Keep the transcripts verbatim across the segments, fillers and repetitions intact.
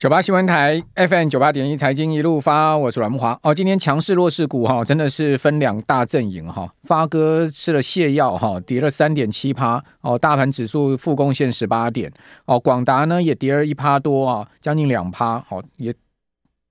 九八新闻台 F M 九十八点一 财经一路发，我是阮慕骅。哦，今天强势弱势股、哦、真的是分两大阵营、哦、发哥吃了泻药、哦、跌了 百分之三点七、哦、大盘指数负贡献十八点、哦、广达呢也跌了 百分之一 多、哦、将近 百分之二、哦、也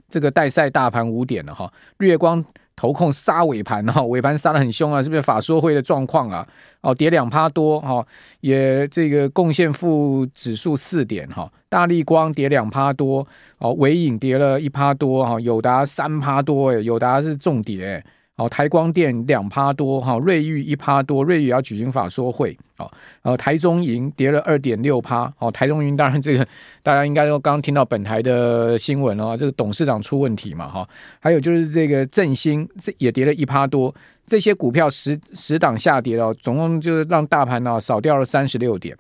这个带赛大盘五点了、哦、日月光投控杀尾盘、哦、尾盘杀得很凶啊，是不是法说会的状况啊？哦，跌 百分之二 多、哦、也这个贡献负指数四点、哦、大立光跌 百分之二 多、哦、微影跌了 百分之一 多、哦、友达 百分之三 多，友达是重跌、哦、台光电 百分之二 多、哦、瑞昱 百分之一 多，瑞昱也要举行法说会、哦呃、台中银跌了 百分之二点六、哦、台中银当然这个大家应该都刚刚听到本台的新闻、哦、这个董事长出问题嘛、哦、还有就是这个振兴也跌了 百分之一 多，这些股票十十档下跌了，总共就是让大盘、啊、少掉了三十六点。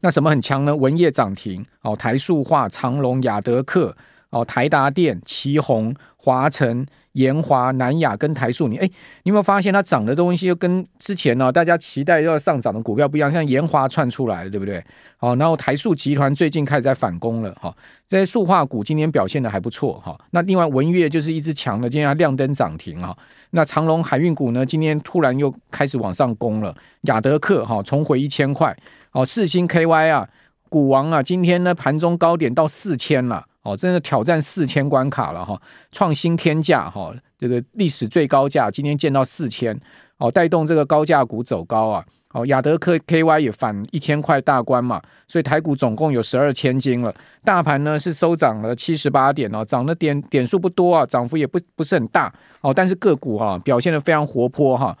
那什么很强呢？文业涨停、哦、台塑化、长荣、雅德克、哦、台达电、奇宏、华城、研华、南亚跟台塑。你哎，你有没有发现它涨的东西跟之前、哦、大家期待要上涨的股票不一样？像研华窜出来了，对不对？好、哦，然后台塑集团最近开始在反攻了、哦、这些塑化股今天表现的还不错、哦、那另外文月就是一直强的，今天它亮灯涨停、哦、那长荣海运股呢，今天突然又开始往上攻了。亚德克、哦、重回一千块、哦、世芯 K Y 啊，股王啊，今天呢盘中高点到四千了。哦，真的挑战四千关卡了、哦、创新天价、哦、这个历史最高价今天见到四千、哦、带动这个高价股走高啊。哦，亚德克 K Y 也反一千块大关嘛，所以台股总共有十二千金了。大盘呢是收涨了七十八点哦，涨的点点数不多啊，涨幅也不不是很大哦，但是个股啊表现得非常活泼哈、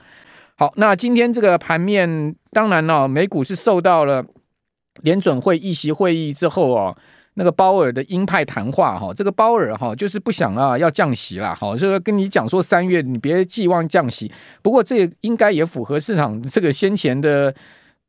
啊。好，那今天这个盘面，当然哦，美股是受到了联准会议席会议之后哦。那个鲍尔的鹰派谈话，这个鲍尔就是不想啊要降息啦，所以跟你讲说三月你别寄望降息，不过这应该也符合市场这个先前的，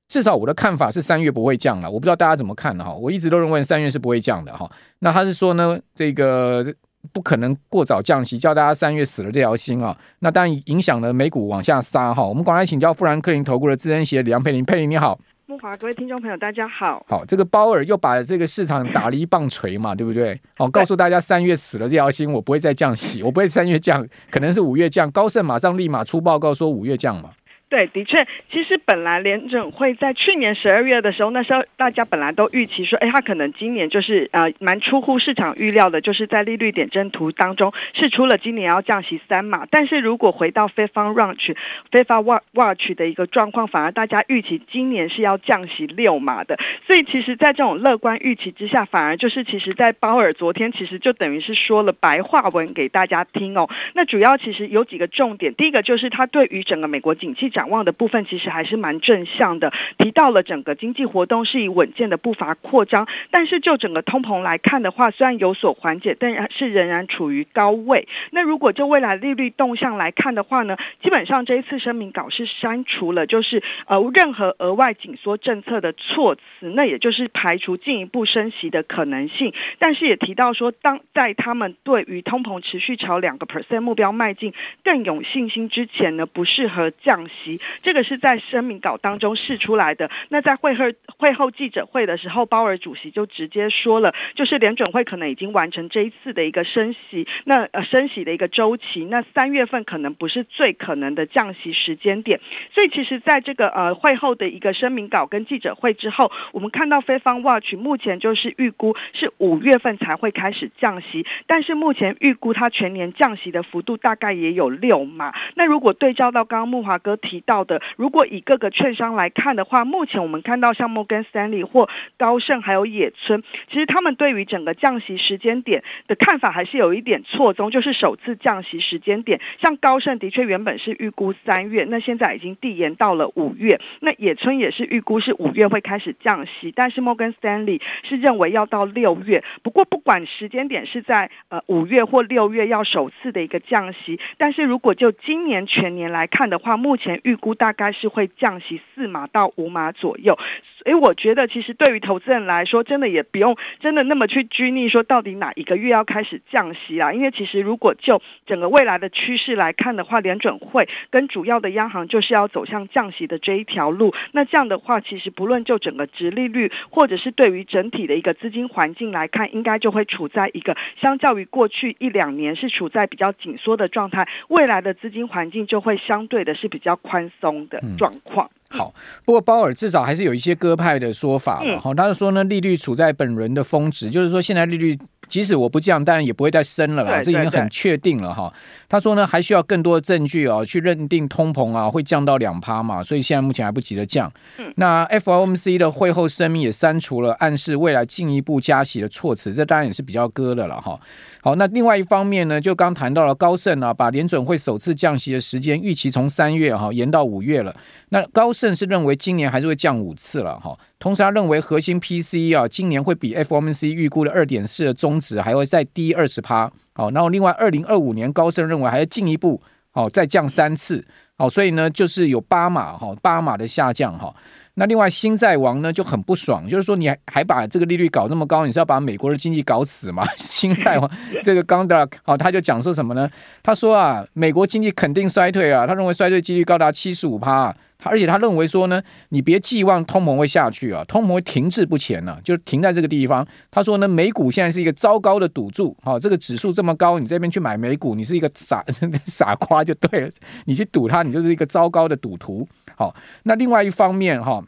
至少我的看法是三月不会降啦，我不知道大家怎么看啦，我一直都认为三月是不会降的。那他是说呢这个不可能过早降息，叫大家三月死了这条心啊，那当然影响了美股往下杀。我们赶快请教富兰克林投顾的资深协理梁佩玲，佩玲你好。慕骅，各位听众朋友大家好。好，这个鲍尔又把这个市场打了一棒槌嘛，对不对？好、哦，告诉大家三月死了这条心，我不会再降息，我不会三月降，可能是五月降。高盛马上立马出报告说五月降嘛。对，的确，其实本来联准会在去年十二月的时候，那时候大家本来都预期说，哎，他可能今年就是呃，蛮出乎市场预料的，就是在利率点阵图当中是出了今年要降息三码。但是如果回到 Fed Fund Watch、Fed Fund Watch 的一个状况，反而大家预期今年是要降息六码的。所以其实，在这种乐观预期之下，反而就是其实，在鲍尔昨天其实就等于是说了白话文给大家听哦。那主要其实有几个重点，第一个就是他对于整个美国景气展望的部分其实还是蛮正向的，提到了整个经济活动是以稳健的步伐扩张，但是就整个通膨来看的话，虽然有所缓解，但是仍然处于高位。那如果就未来利率动向来看的话呢，基本上这一次声明稿是删除了就是呃任何额外紧缩政策的措辞，那也就是排除进一步升息的可能性，但是也提到说当在他们对于通膨持续朝 百分之二 目标迈进更有信心之前呢，不适合降息，这个是在声明稿当中释出来的。那在会后会后记者会的时候，鲍尔主席就直接说了，就是联准会可能已经完成这一次的一个升息，那呃升息的一个周期，那三月份可能不是最可能的降息时间点。所以其实在这个呃会后的一个声明稿跟记者会之后，我们看到Fed Fund Watch目前就是预估是五月份才会开始降息，但是目前预估它全年降息的幅度大概也有六码。那如果对照到刚刚慕骅哥提提到的，如果以各个券商来看的话，目前我们看到像摩根斯坦利或高盛还有野村，其实他们对于整个降息时间点的看法还是有一点错综，就是首次降息时间点，像高盛的确原本是预估三月，那现在已经递延到了五月，那野村也是预估是五月会开始降息，但是摩根斯坦利是认为要到六月，不过不管时间点是在呃五月或六月要首次的一个降息，但是如果就今年全年来看的话，目前预估大概是会降息四码到五码左右，所以我觉得其实对于投资人来说，真的也不用真的那么去拘泥说到底哪一个月要开始降息啦，因为其实如果就整个未来的趋势来看的话，联准会跟主要的央行就是要走向降息的这一条路，那这样的话其实不论就整个殖利率或者是对于整体的一个资金环境来看，应该就会处在一个相较于过去一两年是处在比较紧缩的状态，未来的资金环境就会相对的是比较宽松的状况、嗯好，不过鲍尔至少还是有一些鸽派的说法了、嗯、他就说呢，利率处在本轮的峰值，就是说现在利率即使我不降，当然也不会再升了啦，这已经很确定了哈。他说呢，还需要更多证据啊、哦，去认定通膨啊会降到 百分之二 嘛，所以现在目前还不急着降、嗯、那 F O M C 的会后声明也删除了暗示未来进一步加息的措辞，这当然也是比较鸽的了哈。好，那另外一方面呢，就刚谈到了高盛啊，把联准会首次降息的时间预期从三月哈、啊、延到五月了，那高盛是认为今年还是会降五次了哈。同时他认为核心 P C E 啊，今年会比 F O M C 预估的 二点四 的中值还会再低 百分之二十。 好，然后另外二零二五年高盛认为还要进一步、哦、再降三次。好，所以呢就是有八码、哦、八码的下降、哦、那另外新债王呢就很不爽，就是说你 还, 还把这个利率搞那么高，你是要把美国的经济搞死吗？新债王这个 Gondar、哦、他就讲说什么呢，他说啊，美国经济肯定衰退啊，他认为衰退几率高达 百分之七十五、啊，而且他认为说呢，你别寄望通膨会下去啊，通膨会停滞不前啊，就是停在这个地方。他说呢，美股现在是一个糟糕的赌注、哦、这个指数这么高，你这边去买美股，你是一个傻傻瓜就对了，你去赌它，你就是一个糟糕的赌徒。好、哦，那另外一方面、哦、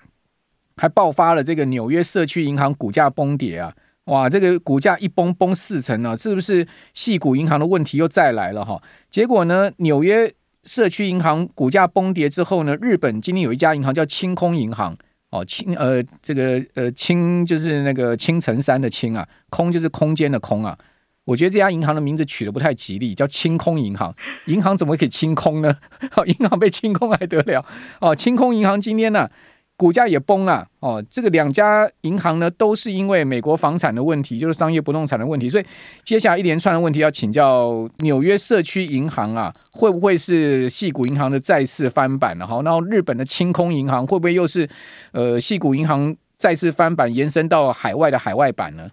还爆发了这个纽约社区银行股价崩跌啊，哇，这个股价一崩崩四成啊，是不是矽谷银行的问题又再来了、哦、结果呢，纽约社区银行股价崩跌之后呢，日本今天有一家银行叫清空银行、哦、清呃这个呃清就是那个青城山的清啊，空就是空间的空啊。我觉得这家银行的名字取得不太吉利，叫清空银行。银行怎么可以清空呢？哦、银行被清空还得了？哦，清空银行今天呢、啊、股价也崩了。哦，这个两家银行呢都是因为美国房产的问题，就是商业不动产的问题，所以接下来一连串的问题要请教纽约社区银行啊，会不会是矽谷银行的再次翻版了、啊？然后日本的清空银行会不会又是呃矽谷银行再次翻版延伸到海外的海外版呢？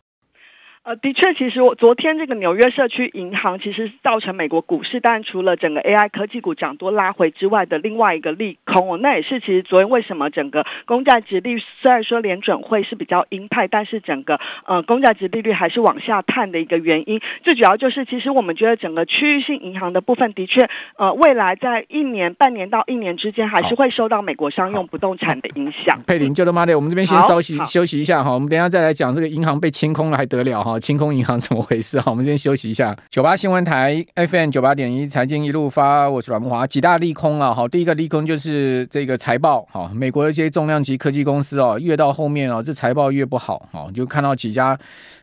呃，的确，其实我昨天这个纽约社区银行其实造成美国股市，但除了整个 A I 科技股涨多拉回之外的另外一个利空、哦、那也是其实昨天为什么整个公债殖利率虽然说联准会是比较鹰派，但是整个呃公债殖利率还是往下探的一个原因，最主要就是其实我们觉得整个区域性银行的部分的确呃未来在一年半年到一年之间还是会受到美国商用不动产的影响。佩玲，就他妈的，我们这边先稍息休息一下哈，我们等一下再来讲这个银行被清空了还得了哈。清空银行怎么回事？好，我们先休息一下。九八新闻台 F M 九十八点一 财经一路发，我是阮慕骅。几大利空啊，好，第一个利空就是这个财报，好，美国的一些重量级科技公司哦，越到后面哦，这财报越不好，好，就看到几家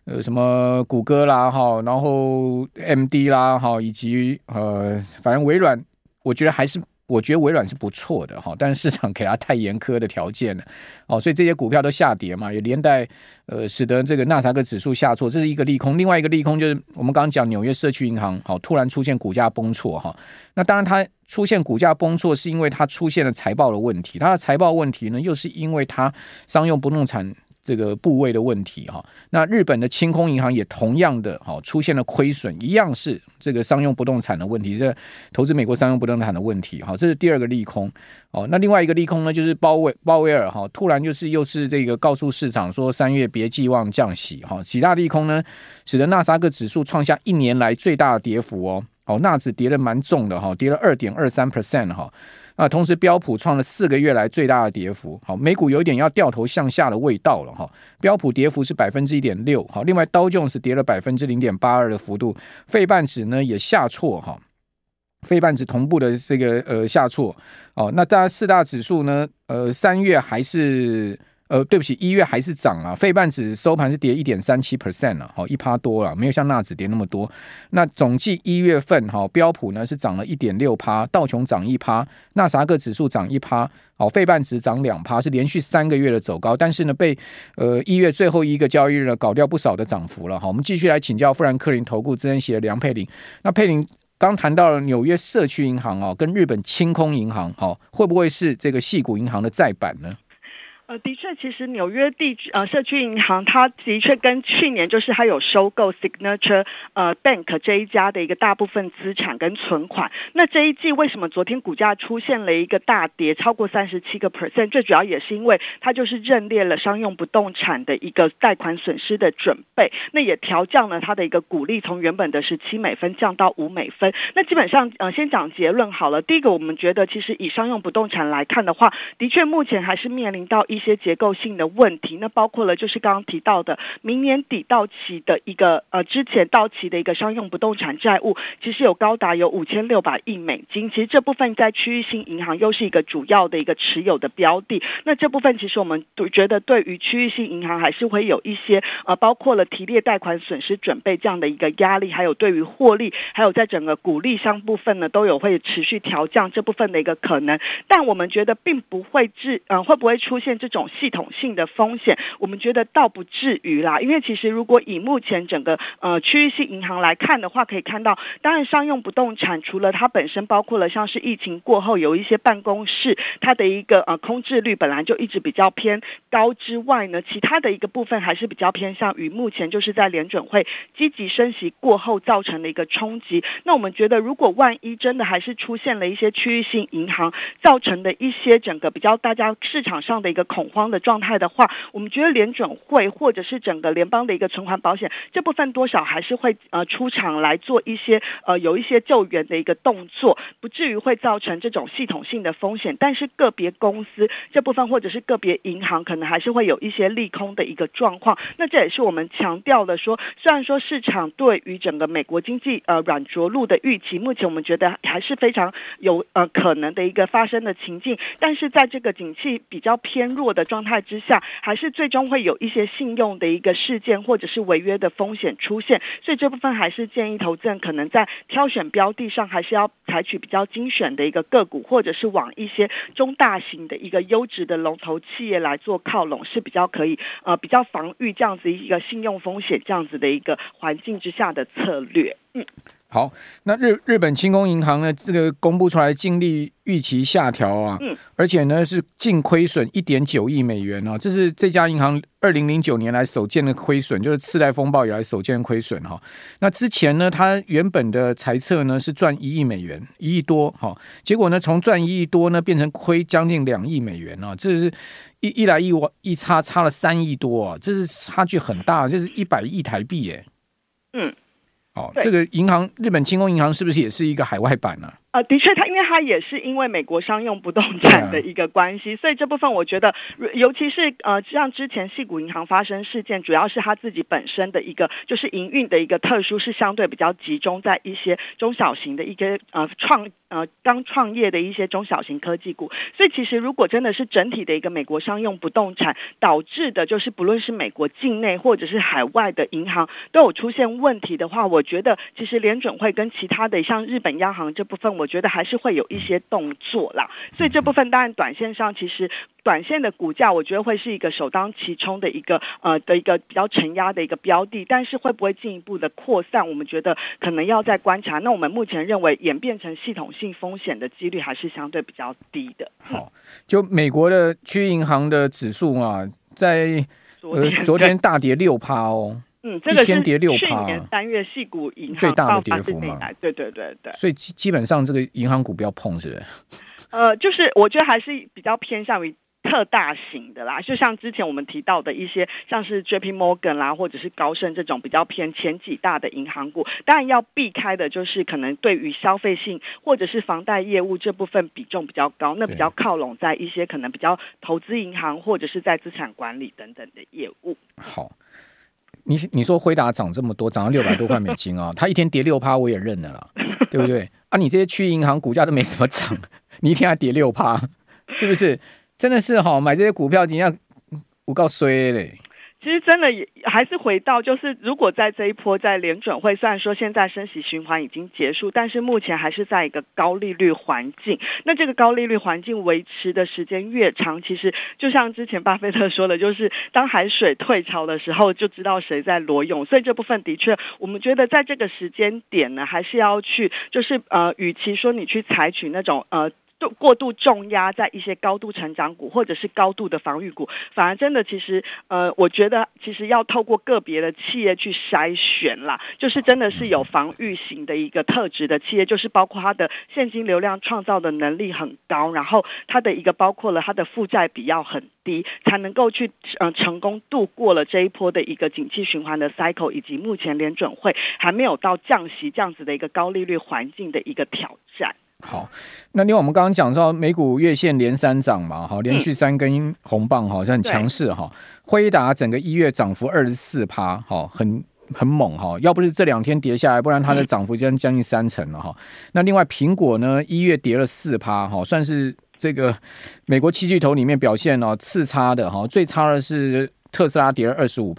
呃什么谷歌啦，哈，然后 M D 啦，哈，以及呃反正微软，我觉得还是。我觉得微软是不错的，但是市场给它太严苛的条件了、哦、所以这些股票都下跌嘛，也连带、呃、使得这个纳斯达克指数下挫，这是一个利空。另外一个利空就是我们刚刚讲纽约社区银行、哦、突然出现股价崩挫、哦、那当然它出现股价崩挫是因为它出现了财报的问题，它的财报问题呢又是因为它商用不动产这个部位的问题、哦、那日本的清空银行也同样的、哦、出现了亏损，一样是这个商用不动产的问题，这投资美国商用不动产的问题、哦、这是第二个利空、哦、那另外一个利空呢就是鲍威鲍威尔、哦、突然就是又是这个告诉市场说三月别寄望降息、哦、几大利空呢使得纳斯达克指数创下一年来最大的跌幅哦，哦纳指跌得蛮重的、哦、跌了 百分之二点二三、哦啊、同时标普创了四个月来最大的跌幅，好，美股有点要掉头向下的味道了哈。标普跌幅是 百分之一点六， 好，另外 Dow Jones 跌了 百分之零点八二 的幅度，费半指呢也下挫哈。非半指同步的这个呃下挫哦。那当然四大指数呢，呃三月还是呃对不起一月还是涨啊，非半指收盘是跌 百分之一点三七 了，好 百分之一 多了，没有像纳指跌那么多。那总计一月份好、哦、标普呢是涨了 百分之一点六， 道琼涨 百分之一， 纳斯达克指数涨 百分之一， 好、哦、非半指涨 百分之二， 是连续三个月的走高，但是呢被呃一月最后一个交易日呢搞掉不少的涨幅了。好、哦、我们继续来请教富兰克林投顾资深协梁佩玲。那佩玲刚谈到了纽约社区银行、哦、跟日本清空银行、哦、会不会是这个矽谷银行的再版呢？呃，的确，其实纽约地区呃社区银行，它的确跟去年就是它有收购 Signature 呃 Bank 这一家的一个大部分资产跟存款。那这一季为什么昨天股价出现了一个大跌，超过 百分之三十七？ 最主要也是因为它就是认列了商用不动产的一个贷款损失的准备，那也调降了它的一个股利，从原本的十七美分降到五美分。那基本上呃先讲结论好了。第一个，我们觉得其实以商用不动产来看的话，的确目前还是面临到一些结构性的问题，那包括了就是刚刚提到的明年底到期的一个呃之前到期的一个商用不动产债务，其实有高达有五千六百亿美金，其实这部分在区域性银行又是一个主要的一个持有的标的。那这部分其实我们觉得对于区域性银行还是会有一些呃包括了提列贷款损失准备这样的一个压力，还有对于获利还有在整个股利相部分呢都有会持续调降这部分的一个可能，但我们觉得并不会致呃会不会出现这种系统性的风险，我们觉得倒不至于啦。因为其实如果以目前整个呃区域性银行来看的话，可以看到当然商用不动产除了它本身包括了像是疫情过后有一些办公室它的一个呃空置率本来就一直比较偏高之外呢，其他的一个部分还是比较偏向于目前就是在联准会积极升息过后造成的一个冲击。那我们觉得如果万一真的还是出现了一些区域性银行造成的一些整个比较大家市场上的一个恐慌的状态的话，我们觉得联准会或者是整个联邦的一个存款保险这部分多少还是会呃出场来做一些呃有一些救援的一个动作，不至于会造成这种系统性的风险，但是个别公司这部分或者是个别银行可能还是会有一些利空的一个状况。那这也是我们强调的说，虽然说市场对于整个美国经济呃软着陆的预期目前我们觉得还是非常有呃可能的一个发生的情境，但是在这个景气比较偏弱的状态之下，还是最终会有一些信用的一个事件或者是违约的风险出现，所以这部分还是建议投资人可能在挑选标的上还是要采取比较精选的一个个股，或者是往一些中大型的一个优质的龙头企业来做靠拢，是比较可以呃比较防御这样子一个信用风险这样子的一个环境之下的策略。嗯，好，那 日, 日本清空银行呢，这个公布出来净利预期下调啊，嗯、而且呢是净亏损 一点九亿美元啊，这是这家银行二零零九年来首见的亏损，就是次贷风暴以来首见的亏损哈、啊。那之前呢，它原本的财测呢是赚一亿美元，一亿多哈、啊，结果呢从赚一亿多呢变成亏将近两亿美元啊，这是一一来一往一差差了三亿多啊，这是差距很大，这是一百亿台币耶、欸。嗯。哦，这个银行，日本清空银行是不是也是一个海外版呢、啊？呃，的确它，它因为它也是因为美国商用不动产的一个关系，所以这部分我觉得，尤其是呃，像之前矽谷银行发生事件，主要是它自己本身的一个就是营运的一个特殊，是相对比较集中在一些中小型的一些呃创呃刚创业的一些中小型科技股，所以其实如果真的是整体的一个美国商用不动产导致的，就是不论是美国境内或者是海外的银行都有出现问题的话，我觉得其实联准会跟其他的像日本央行这部分，我。我觉得还是会有一些动作啦，所以这部分当然短线上其实短线的股价我觉得会是一个首当其冲的一个呃的一个比较承压的一个标的，但是会不会进一步的扩散，我们觉得可能要再观察。那我们目前认为演变成系统性风险的几率还是相对比较低的。好，就美国的区域银行的指数啊，在呃昨天大跌 百分之六 哦。嗯，这个是去年三月矽谷银行最大的跌幅嘛，对对对对，所以基本上这个银行股不要碰，是不是？呃，就是我觉得还是比较偏向于特大型的啦，就像之前我们提到的一些像是 J P Morgan 啦，或者是高盛这种比较偏前几大的银行股，当然要避开的就是可能对于消费性或者是房贷业务这部分比重比较高，那比较靠拢在一些可能比较投资银行或者是在资产管理等等的业务。好，你你说辉达涨这么多，涨到六百多块美金啊，他一天跌 百分之六 我也认了啦。对不对啊？你这些区域银行股价都没什么涨，你一天还跌 百分之六， 是不是？真的是齁、哦、买这些股票你要有够衰嘞。其实真的也还是回到，就是如果在这一波在联准会，虽然说现在升息循环已经结束，但是目前还是在一个高利率环境。那这个高利率环境维持的时间越长，其实就像之前巴菲特说的，就是当海水退潮的时候就知道谁在裸泳。所以这部分的确我们觉得在这个时间点呢，还是要去就是呃与其说你去采取那种呃过度重压在一些高度成长股或者是高度的防御股，反而真的其实呃，我觉得其实要透过个别的企业去筛选啦，就是真的是有防御型的一个特质的企业，就是包括它的现金流量创造的能力很高，然后它的一个包括了它的负债比要很低，才能够去呃成功度过了这一波的一个景气循环的 cycle， 以及目前联准会还没有到降息这样子的一个高利率环境的一个挑战。好，那另外我们刚刚讲到美股月线连三涨嘛，连续三根红棒好像很强势，辉达整个一月涨幅 百分之二十四， 很很猛，要不是这两天跌下来，不然它的涨幅将近三成了。那另外苹果呢，一月跌了 百分之四， 算是这个美国七巨头里面表现次差的，最差的是特斯拉跌了 百分之二十五，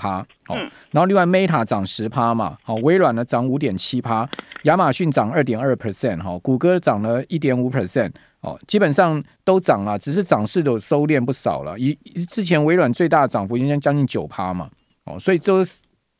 然后另外 Meta 涨 百分之十 嘛，微软呢涨 百分之五点七， 亚马逊涨 百分之二点二， 谷歌涨了 百分之一点五， 基本上都涨了，只是涨势都收敛不少了。之前微软最大的涨幅已经将近 百分之九 嘛，所以都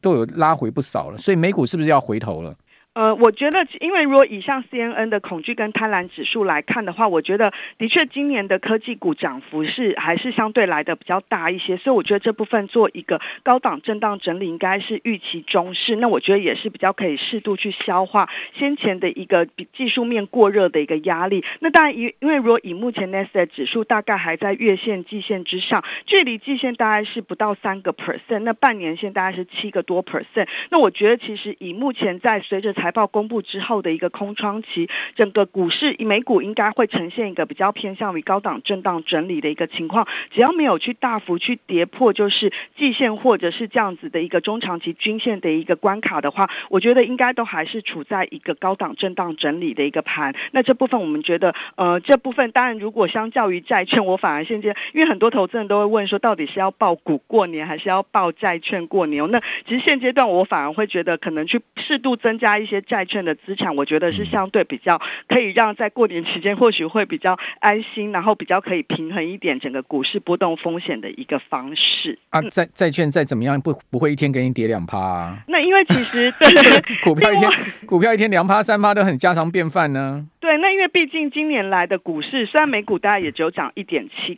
都有拉回不少了，所以美股是不是要回头了？呃，我觉得，因为如果以像 C N N 的恐惧跟贪婪指数来看的话，我觉得的确今年的科技股涨幅是还是相对来的比较大一些，所以我觉得这部分做一个高档震荡整理应该是预期中式。那我觉得也是比较可以适度去消化先前的一个技术面过热的一个压力。那当然，因为如果以目前 Nasdaq 指数大概还在月线、季线之上，距离季线大概是不到三个 percent， 那半年线大概是七个多 percent。那我觉得其实以目前在随着财报公布之后的一个空窗期，整个股市美股应该会呈现一个比较偏向于高档震荡整理的一个情况，只要没有去大幅去跌破就是季线或者是这样子的一个中长期均线的一个关卡的话，我觉得应该都还是处在一个高档震荡整理的一个盘。那这部分我们觉得呃，这部分当然如果相较于债券，我反而现在因为很多投资人都会问说到底是要抱股过年还是要抱债券过年，那其实现阶段我反而会觉得可能去适度增加一些债券的资产，我觉得是相对比较可以让在过年期间或许会比较安心，然后比较可以平衡一点整个股市波动风险的一个方式啊。债债券再怎么样 不, 不会一天给你跌两趴、啊、那因为其实对股票一天股票一天两趴三趴都很家常便饭呢。对，那因为毕竟今年来的股市虽然美股大概也只有涨 百分之一点七，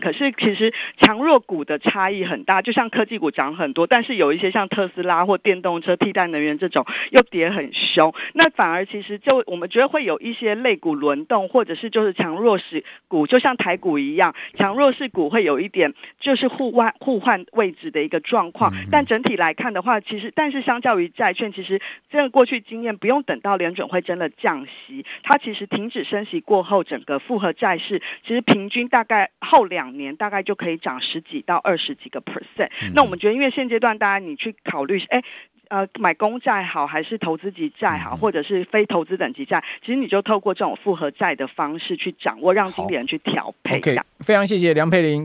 可是其实强弱股的差异很大，就像科技股涨很多，但是有一些像特斯拉或电动车替代能源这种又跌很凶，那反而其实就我们觉得会有一些类股轮动，或者是就是强弱势股，就像台股一样，强弱势股会有一点就是互换互换位置的一个状况。但整体来看的话，其实但是相较于债券，其实真的过去经验不用等到联准会真的降息，它其实停止升息过后，整个复合债市其实平均大概后两年大概就可以涨十几到二十几个 percent。那我们觉得，因为现阶段大家你去考虑，哎，呃，买公债好，还是投资级债好，或者是非投资等级债，其实你就透过这种复合债的方式去掌握，让经理人去调配。OK， 非常谢谢梁佩玲。